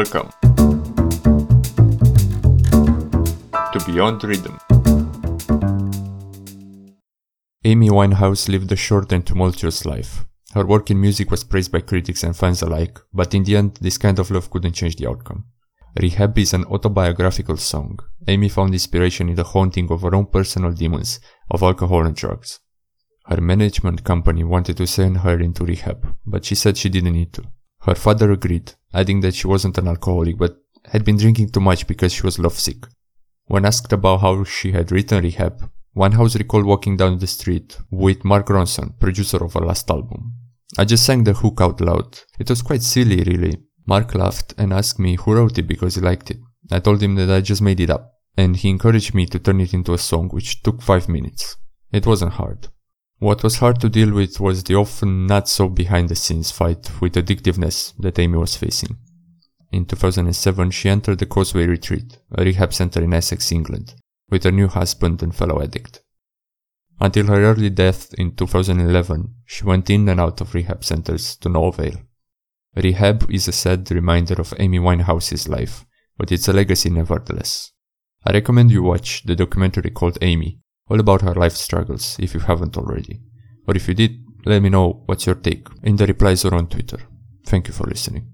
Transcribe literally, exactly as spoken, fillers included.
Welcome to Beyond Rhythm. Amy Winehouse lived a short and tumultuous life. Her work in music was praised by critics and fans alike, but in the end, this kind of love couldn't change the outcome. Rehab is an autobiographical song. Amy found inspiration in the haunting of her own personal demons of alcohol and drugs. Her management company wanted to send her into rehab, but she said she didn't need to. Her father agreed, adding that she wasn't an alcoholic but had been drinking too much because she was lovesick. When asked about how she had written Rehab, Winehouse recalled walking down the street with Mark Ronson, producer of her last album. "I just sang the hook out loud. It was quite silly, really. Mark laughed and asked me who wrote it because he liked it. I told him that I just made it up, and he encouraged me to turn it into a song, which took five minutes. It wasn't hard." What was hard to deal with was the often not-so-behind-the-scenes fight with addictiveness that Amy was facing. In two thousand seven, she entered the Causeway Retreat, a rehab center in Essex, England, with her new husband and fellow addict. Until her early death in two thousand eleven, she went in and out of rehab centers to no avail. Rehab is a sad reminder of Amy Winehouse's life, but it's a legacy nevertheless. I recommend you watch the documentary called Amy, all about her life struggles, if you haven't already. Or if you did, let me know what's your take in the replies or on Twitter. Thank you for listening.